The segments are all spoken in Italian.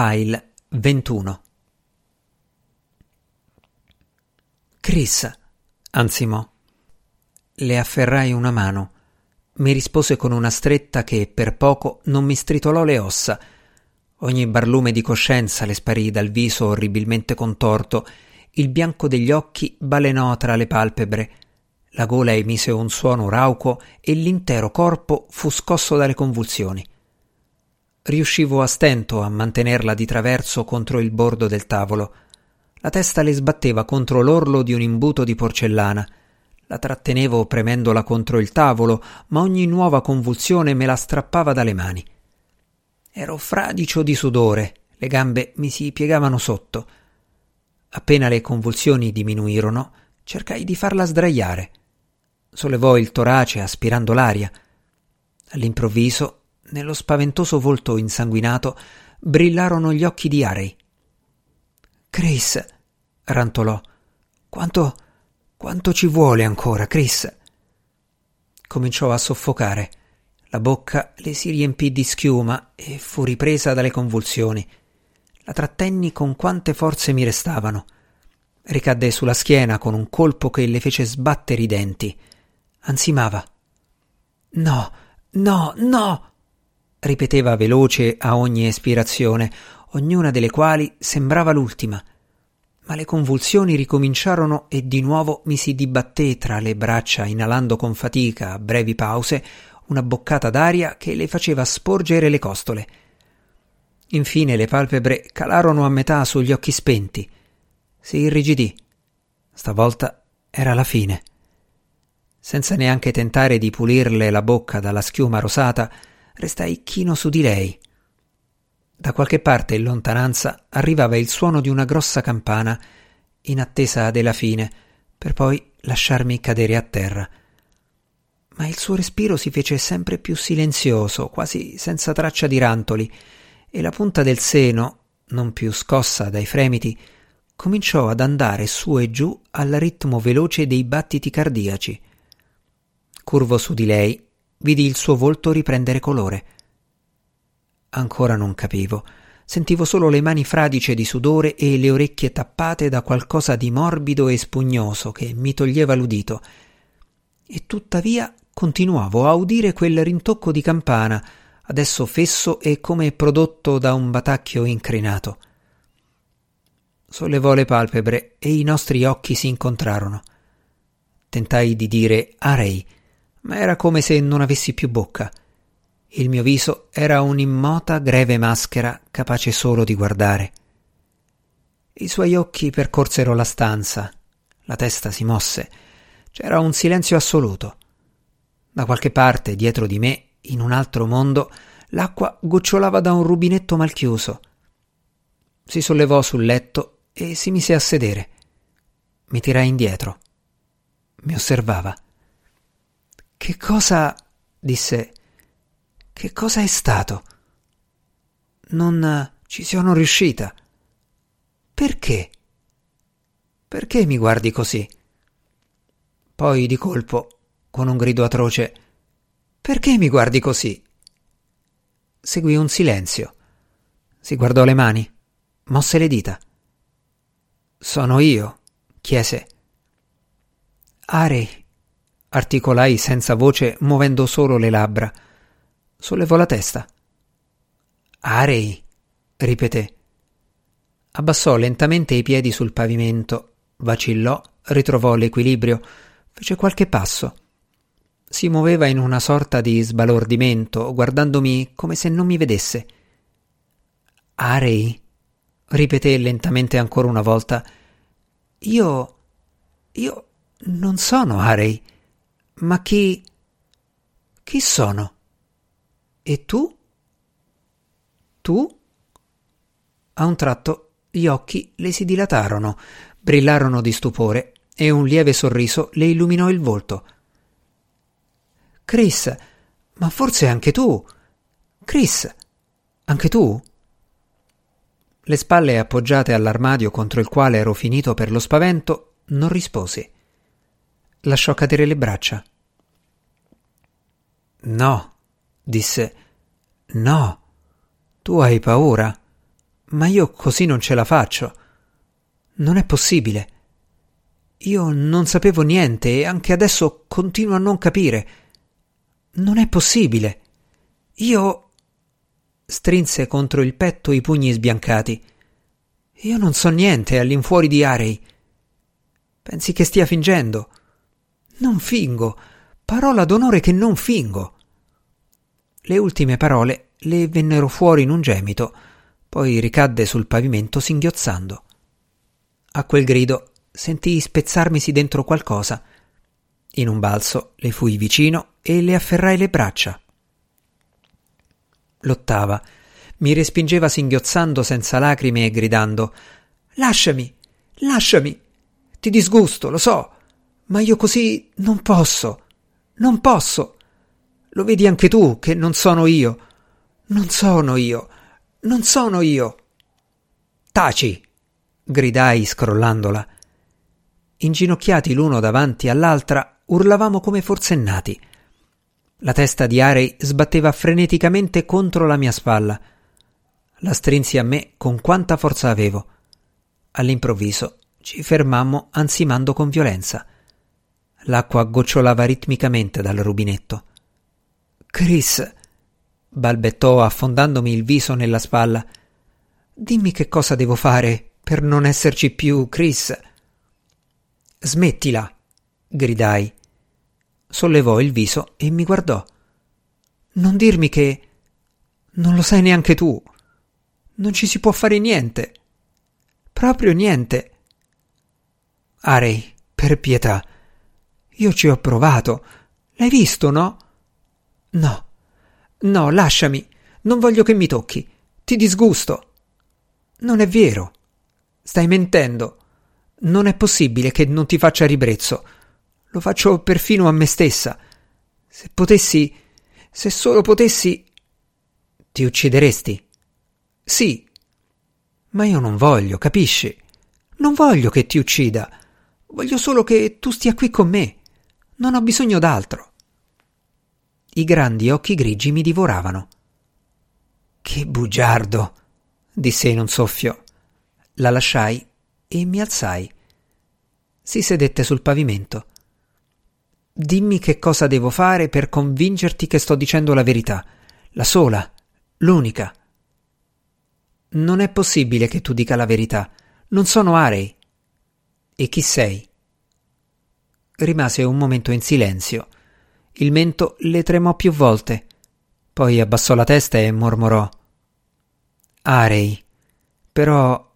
File 21. Chris, ansimò. Le afferrai una mano. Mi rispose con una stretta che per poco non mi stritolò le ossa. Ogni barlume di coscienza le sparì dal viso orribilmente contorto. Il bianco degli occhi balenò tra le palpebre. La gola emise un suono rauco e l'intero corpo fu scosso dalle convulsioni. Riuscivo a stento a mantenerla di traverso contro il bordo del tavolo. La testa le sbatteva contro l'orlo di un imbuto di porcellana. La trattenevo premendola contro il tavolo, ma ogni nuova convulsione me la strappava dalle mani. Ero fradicio di sudore, le gambe mi si piegavano sotto. Appena le convulsioni diminuirono, cercai di farla sdraiare. Sollevò il torace aspirando l'aria. All'improvviso, nello spaventoso volto insanguinato brillarono gli occhi di Harry. «Chris», rantolò, «quanto ci vuole ancora, Chris?» Cominciò a soffocare. La bocca le si riempì di schiuma e fu ripresa dalle convulsioni. La trattenni con quante forze mi restavano. Ricadde sulla schiena con un colpo che le fece sbattere i denti. Ansimava. «No, no, no!» ripeteva veloce a ogni espirazione, ognuna delle quali sembrava l'ultima. Ma le convulsioni ricominciarono e di nuovo mi si dibatté tra le braccia, inalando con fatica, a brevi pause, una boccata d'aria che le faceva sporgere le costole. Infine le palpebre calarono a metà sugli occhi spenti. Si irrigidì. Stavolta era la fine. Senza neanche tentare di pulirle la bocca dalla schiuma rosata, restai chino su di lei. Da qualche parte in lontananza arrivava il suono di una grossa campana, in attesa della fine, per poi lasciarmi cadere a terra. Ma il suo respiro si fece sempre più silenzioso, quasi senza traccia di rantoli, e la punta del seno, non più scossa dai fremiti, cominciò ad andare su e giù al ritmo veloce dei battiti cardiaci. Curvo su di lei, vidi il suo volto riprendere colore. Ancora non capivo. Sentivo solo le mani fradice di sudore e le orecchie tappate da qualcosa di morbido e spugnoso che mi toglieva l'udito. E tuttavia continuavo a udire quel rintocco di campana, adesso fesso e come prodotto da un batacchio incrinato. Sollevò le palpebre e i nostri occhi si incontrarono. Tentai di dire «Harry», ma era come se non avessi più bocca. Il mio viso era un'immota greve maschera capace solo di guardare. I suoi occhi percorsero la stanza. La testa si mosse. C'era un silenzio assoluto. Da qualche parte, dietro di me, in un altro mondo, l'acqua gocciolava da un rubinetto malchiuso. Si sollevò sul letto e si mise a sedere. Mi tirai indietro. Mi osservava. «Che cosa?» disse. «Che cosa è stato?» «Non ci sono riuscita». «Perché?» «Perché mi guardi così?» Poi di colpo, con un grido atroce, «Perché mi guardi così?» Seguì un silenzio. Si guardò le mani, mosse le dita. «Sono io?» chiese. «Harry», articolai senza voce, muovendo solo le labbra. Sollevò la testa. «Harry», ripeté. Abbassò lentamente i piedi sul pavimento, vacillò, ritrovò l'equilibrio, fece qualche passo. Si muoveva in una sorta di sbalordimento, guardandomi come se non mi vedesse. «Harry», ripeté lentamente ancora una volta. Io non sono Harry. «Ma chi sono? E tu? Tu?» A un tratto gli occhi le si dilatarono, brillarono di stupore e un lieve sorriso le illuminò il volto. «Chris, ma forse anche tu? Chris, anche tu?» Le spalle appoggiate all'armadio contro il quale ero finito per lo spavento, non risposi. Lasciò cadere le braccia. «No», disse, «no, tu hai paura, ma io così non ce la faccio. Non è possibile. Io non sapevo niente e anche adesso continuo a non capire. Non è possibile. Io... Strinse contro il petto i pugni sbiancati. Io non so niente all'infuori di Arei. Pensi che stia fingendo? Non fingo. Parola d'onore che non fingo. Le ultime parole le vennero fuori in un gemito, poi ricadde sul pavimento singhiozzando. A quel grido sentii spezzarmisi dentro qualcosa. In un balzo le fui vicino e le afferrai le braccia. Lottava, mi respingeva singhiozzando senza lacrime e gridando: «Lasciami! Lasciami! Ti disgusto, lo so, ma io così non posso! Non posso! Lo vedi anche tu che non sono io! Non sono io! Non sono io!» «Taci!» gridai scrollandola. Inginocchiati l'uno davanti all'altra, urlavamo come forsennati. La testa di Arei sbatteva freneticamente contro la mia spalla. La strinsi a me con quanta forza avevo. All'improvviso ci fermammo ansimando con violenza. L'acqua gocciolava ritmicamente dal rubinetto. «Chris», balbettò affondandomi il viso nella spalla, «dimmi che cosa devo fare per non esserci più, Chris». «Smettila», gridai. Sollevò il viso e mi guardò. «Non dirmi che... non lo sai neanche tu. Non ci si può fare niente. Proprio niente. Arei, per pietà. Io ci ho provato. L'hai visto, no? No. No, lasciami. Non voglio che mi tocchi. Ti disgusto». «Non è vero. Stai mentendo. Non è possibile che non ti faccia ribrezzo. Lo faccio perfino a me stessa. Se potessi... se solo potessi...» «Ti uccideresti?» «Sì. Ma io non voglio, capisci? Non voglio che ti uccida. Voglio solo che tu stia qui con me. Non ho bisogno d'altro». I grandi occhi grigi mi divoravano. «Che bugiardo!» disse in un soffio. La lasciai e mi alzai. Si sedette sul pavimento. «Dimmi che cosa devo fare per convincerti che sto dicendo la verità, la sola, l'unica». «Non è possibile che tu dica la verità. Non sono Arei». «E chi sei?» Rimase un momento in silenzio. Il mento le tremò più volte. Poi abbassò la testa e mormorò: «Arei, però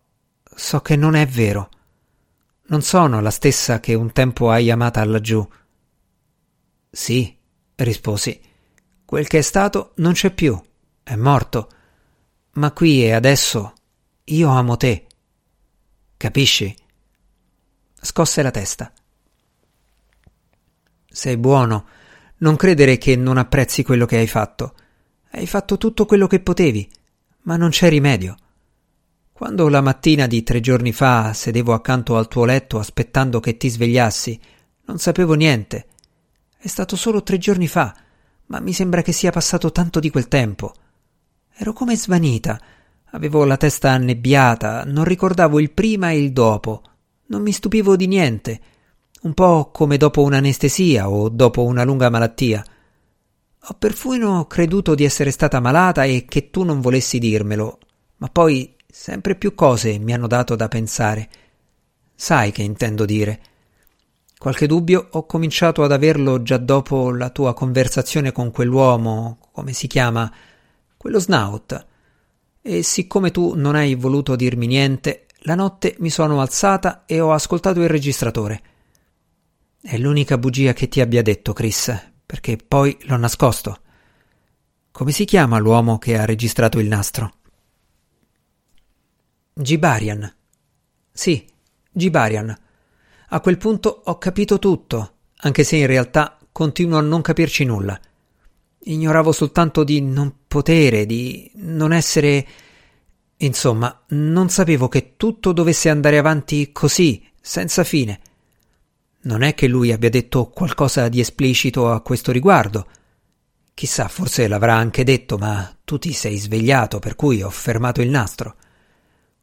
so che non è vero. Non sono la stessa che un tempo hai amata laggiù». «Sì», risposi, «quel che è stato non c'è più, è morto, ma qui e adesso io amo te, capisci?» Scosse la testa. «Sei buono, non credere che non apprezzi quello che hai fatto. Hai fatto tutto quello che potevi, ma non c'è rimedio. Quando la mattina di 3 giorni fa sedevo accanto al tuo letto aspettando che ti svegliassi, non sapevo niente. È stato solo 3 giorni fa, ma mi sembra che sia passato tanto di quel tempo. Ero come svanita, avevo la testa annebbiata, non ricordavo il prima e il dopo, non mi stupivo di niente, un po' come dopo un'anestesia o dopo una lunga malattia. Ho perfino creduto di essere stata malata e che tu non volessi dirmelo, ma poi sempre più cose mi hanno dato da pensare. Sai che intendo dire. Qualche dubbio ho cominciato ad averlo già dopo la tua conversazione con quell'uomo, come si chiama, quello Snaut. E siccome tu non hai voluto dirmi niente, la notte mi sono alzata e ho ascoltato il registratore. È l'unica bugia che ti abbia detto, Chris, perché poi l'ho nascosto. Come si chiama l'uomo che ha registrato il nastro?» «Gibarian. Sì, Gibarian». A quel punto ho capito tutto, anche se in realtà continuo a non capirci nulla. Ignoravo soltanto di non potere, di non essere... Insomma, non sapevo che tutto dovesse andare avanti così, senza fine. Non è che lui abbia detto qualcosa di esplicito a questo riguardo. Chissà, forse l'avrà anche detto, ma tu ti sei svegliato, per cui ho fermato il nastro.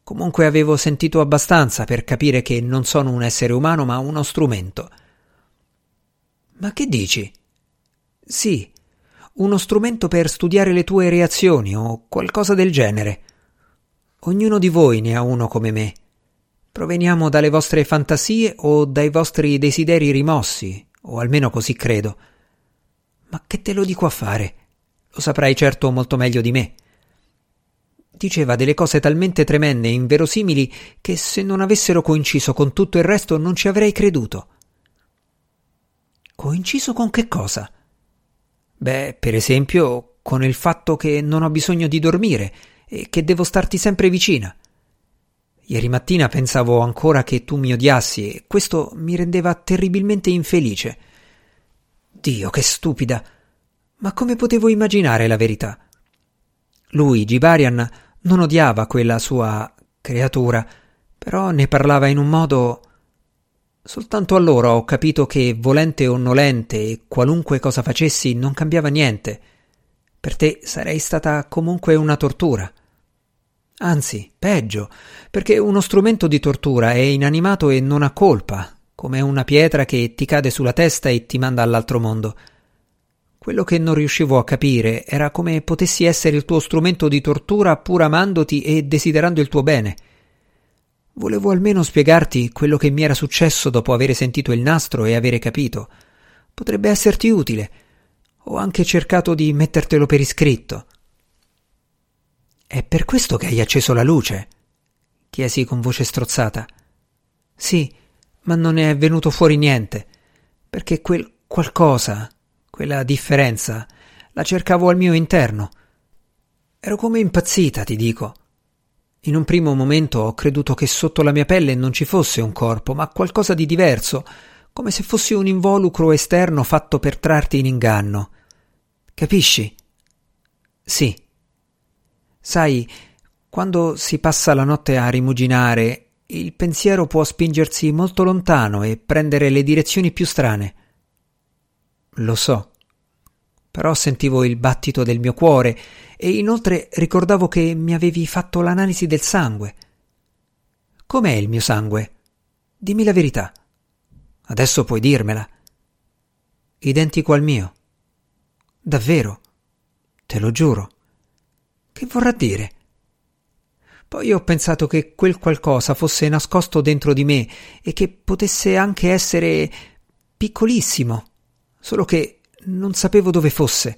Comunque avevo sentito abbastanza per capire che non sono un essere umano, ma uno strumento. Ma che dici? Sì, uno strumento per studiare le tue reazioni o qualcosa del genere. Ognuno di voi ne ha uno come me. Proveniamo dalle vostre fantasie o dai vostri desideri rimossi, o almeno così credo. Ma che te lo dico a fare? Lo saprai certo molto meglio di me. Diceva delle cose talmente tremende e inverosimili che se non avessero coinciso con tutto il resto non ci avrei creduto. Coinciso con che cosa? Beh, per esempio, con il fatto che non ho bisogno di dormire e che devo starti sempre vicina. Ieri mattina pensavo ancora che tu mi odiassi e questo mi rendeva terribilmente infelice. Dio, che stupida! Ma come potevo immaginare la verità? Lui, Gibarian, non odiava quella sua creatura, però ne parlava in un modo... Soltanto allora ho capito che, volente o nolente, qualunque cosa facessi non cambiava niente. Per te sarei stata comunque una tortura. Anzi, peggio, perché uno strumento di tortura è inanimato e non ha colpa, come una pietra che ti cade sulla testa e ti manda all'altro mondo. Quello che non riuscivo a capire era come potessi essere il tuo strumento di tortura pur amandoti e desiderando il tuo bene. Volevo almeno spiegarti quello che mi era successo dopo avere sentito il nastro e avere capito. Potrebbe esserti utile. Ho anche cercato di mettertelo per iscritto. «È per questo che hai acceso la luce?» chiesi con voce strozzata. «Sì, ma non ne è venuto fuori niente, perché quel qualcosa, quella differenza, la cercavo al mio interno. Ero come impazzita, ti dico. In un primo momento ho creduto che sotto la mia pelle non ci fosse un corpo, ma qualcosa di diverso, come se fosse un involucro esterno fatto per trarti in inganno. Capisci?» «Sì». Sai, quando si passa la notte a rimuginare, il pensiero può spingersi molto lontano e prendere le direzioni più strane. Lo so, però sentivo il battito del mio cuore e inoltre ricordavo che mi avevi fatto l'analisi del sangue. Com'è il mio sangue? Dimmi la verità. Adesso puoi dirmela. Identico al mio. Davvero? Te lo giuro. Che vorrà dire? Poi ho pensato che quel qualcosa fosse nascosto dentro di me e che potesse anche essere piccolissimo, solo che non sapevo dove fosse.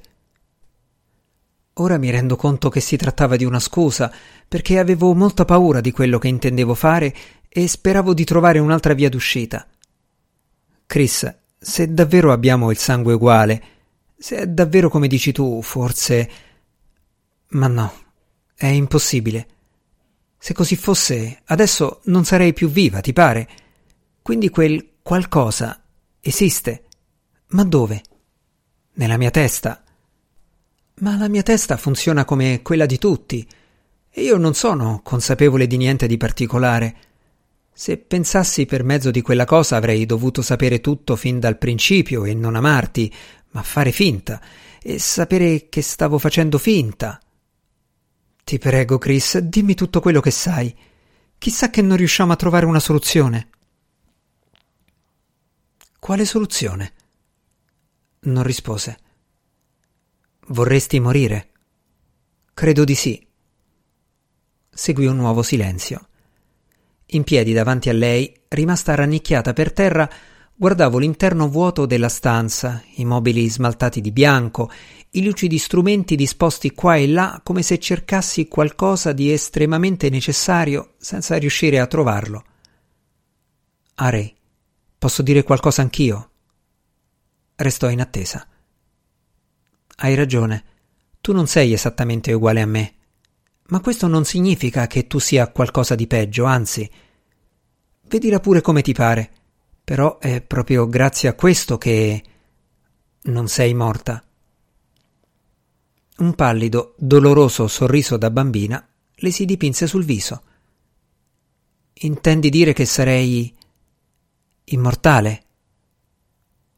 Ora mi rendo conto che si trattava di una scusa, perché avevo molta paura di quello che intendevo fare e speravo di trovare un'altra via d'uscita. Chris, se davvero abbiamo il sangue uguale, se è davvero come dici tu, forse... Ma no, è impossibile. Se così fosse, adesso non sarei più viva, ti pare? Quindi quel qualcosa esiste. Ma dove? Nella mia testa. Ma la mia testa funziona come quella di tutti, e io non sono consapevole di niente di particolare. Se pensassi per mezzo di quella cosa avrei dovuto sapere tutto fin dal principio e non amarti, ma fare finta, e sapere che stavo facendo finta. Ti prego, Chris, dimmi tutto quello che sai. Chissà che non riusciamo a trovare una soluzione. Quale soluzione? Non rispose. Vorresti morire? Credo di sì. Seguì un nuovo silenzio. In piedi davanti a lei, rimasta rannicchiata per terra, guardavo l'interno vuoto della stanza, i mobili smaltati di bianco, i lucidi strumenti disposti qua e là come se cercassi qualcosa di estremamente necessario senza riuscire a trovarlo. Arey, posso dire qualcosa anch'io? Restò in attesa. Hai ragione, tu non sei esattamente uguale a me, ma questo non significa che tu sia qualcosa di peggio, anzi, vedila pure come ti pare. Però è proprio grazie a questo che non sei morta. Un pallido, doloroso sorriso da bambina le si dipinse sul viso. Intendi dire che sarei immortale?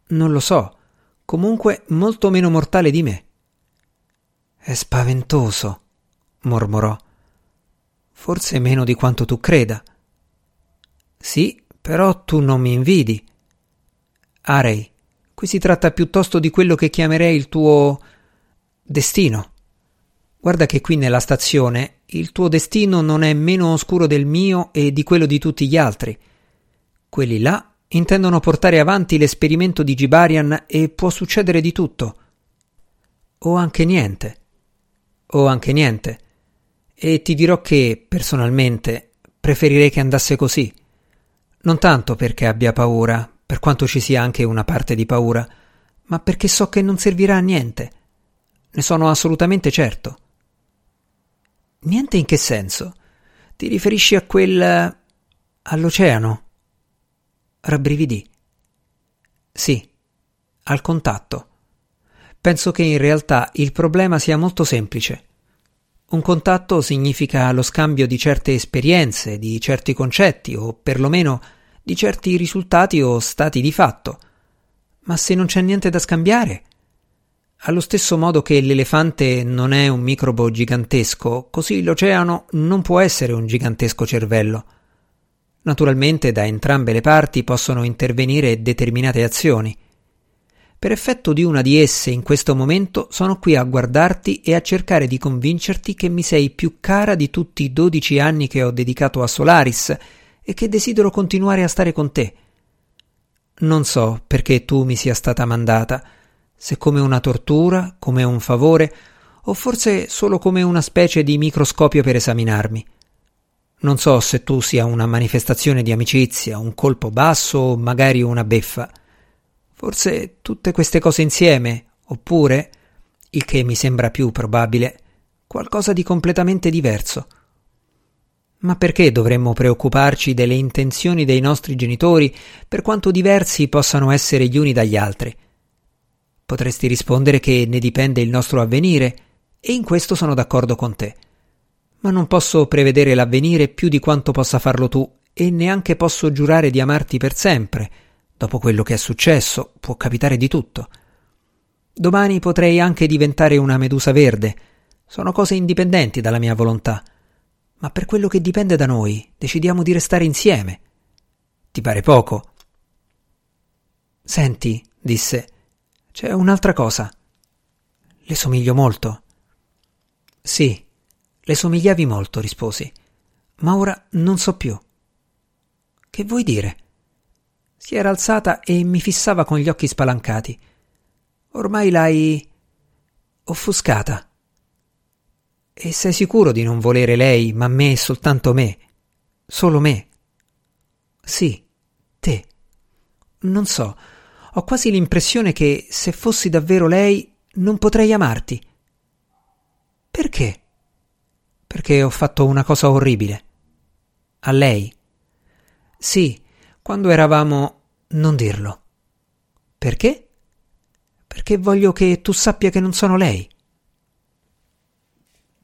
Non lo so, comunque molto meno mortale di me. È spaventoso, mormorò. forse meno di quanto tu creda. Sì, però tu non mi invidi. Arei, qui si tratta piuttosto di quello che chiamerei il tuo destino. Guarda che qui nella stazione il tuo destino non è meno oscuro del mio e di quello di tutti gli altri. Quelli là intendono portare avanti l'esperimento di Gibarian e può succedere di tutto. O anche niente. O anche niente. E ti dirò che, personalmente, preferirei che andasse così. Non tanto perché abbia paura, per quanto ci sia anche una parte di paura, ma perché so che non servirà a niente. Ne sono assolutamente certo. Niente in che senso? Ti riferisci a quel... all'oceano? Rabbrividì. Sì, al contatto. Penso che in realtà il problema sia molto semplice. Un contatto significa lo scambio di certe esperienze, di certi concetti o perlomeno di certi risultati o stati di fatto. Ma se non c'è niente da scambiare? Allo stesso modo che l'elefante non è un microbo gigantesco, così l'oceano non può essere un gigantesco cervello. Naturalmente da entrambe le parti possono intervenire determinate azioni. Per effetto di una di esse in questo momento sono qui a guardarti e a cercare di convincerti che mi sei più cara di tutti i 12 anni che ho dedicato a Solaris e che desidero continuare a stare con te. Non so perché tu mi sia stata mandata, se come una tortura, come un favore, o forse solo come una specie di microscopio per esaminarmi. Non so se tu sia una manifestazione di amicizia, un colpo basso o magari una beffa. Forse tutte queste cose insieme, oppure, il che mi sembra più probabile, qualcosa di completamente diverso. Ma perché dovremmo preoccuparci delle intenzioni dei nostri genitori, per quanto diversi possano essere gli uni dagli altri? Potresti rispondere che ne dipende il nostro avvenire, e in questo sono d'accordo con te. Ma non posso prevedere l'avvenire più di quanto possa farlo tu, e neanche posso giurare di amarti per sempre. Dopo quello che è successo, può capitare di tutto. Domani potrei anche diventare una medusa verde. Sono cose indipendenti dalla mia volontà. Ma per quello che dipende da noi, decidiamo di restare insieme. Ti pare poco? Senti, disse, c'è un'altra cosa. Le somiglio molto. Sì. Le somigliavi molto, risposi, ma ora non so più. Che vuoi dire? Si era alzata e mi fissava con gli occhi spalancati. Ormai l'hai offuscata. E sei sicuro di non volere lei, ma me e soltanto me? Solo me? Sì, te. Non so, ho quasi l'impressione che se fossi davvero lei non potrei amarti. Perché? Perché ho fatto una cosa orribile. A lei? Sì, quando eravamo... Non dirlo. Perché? Perché voglio che tu sappia che non sono lei.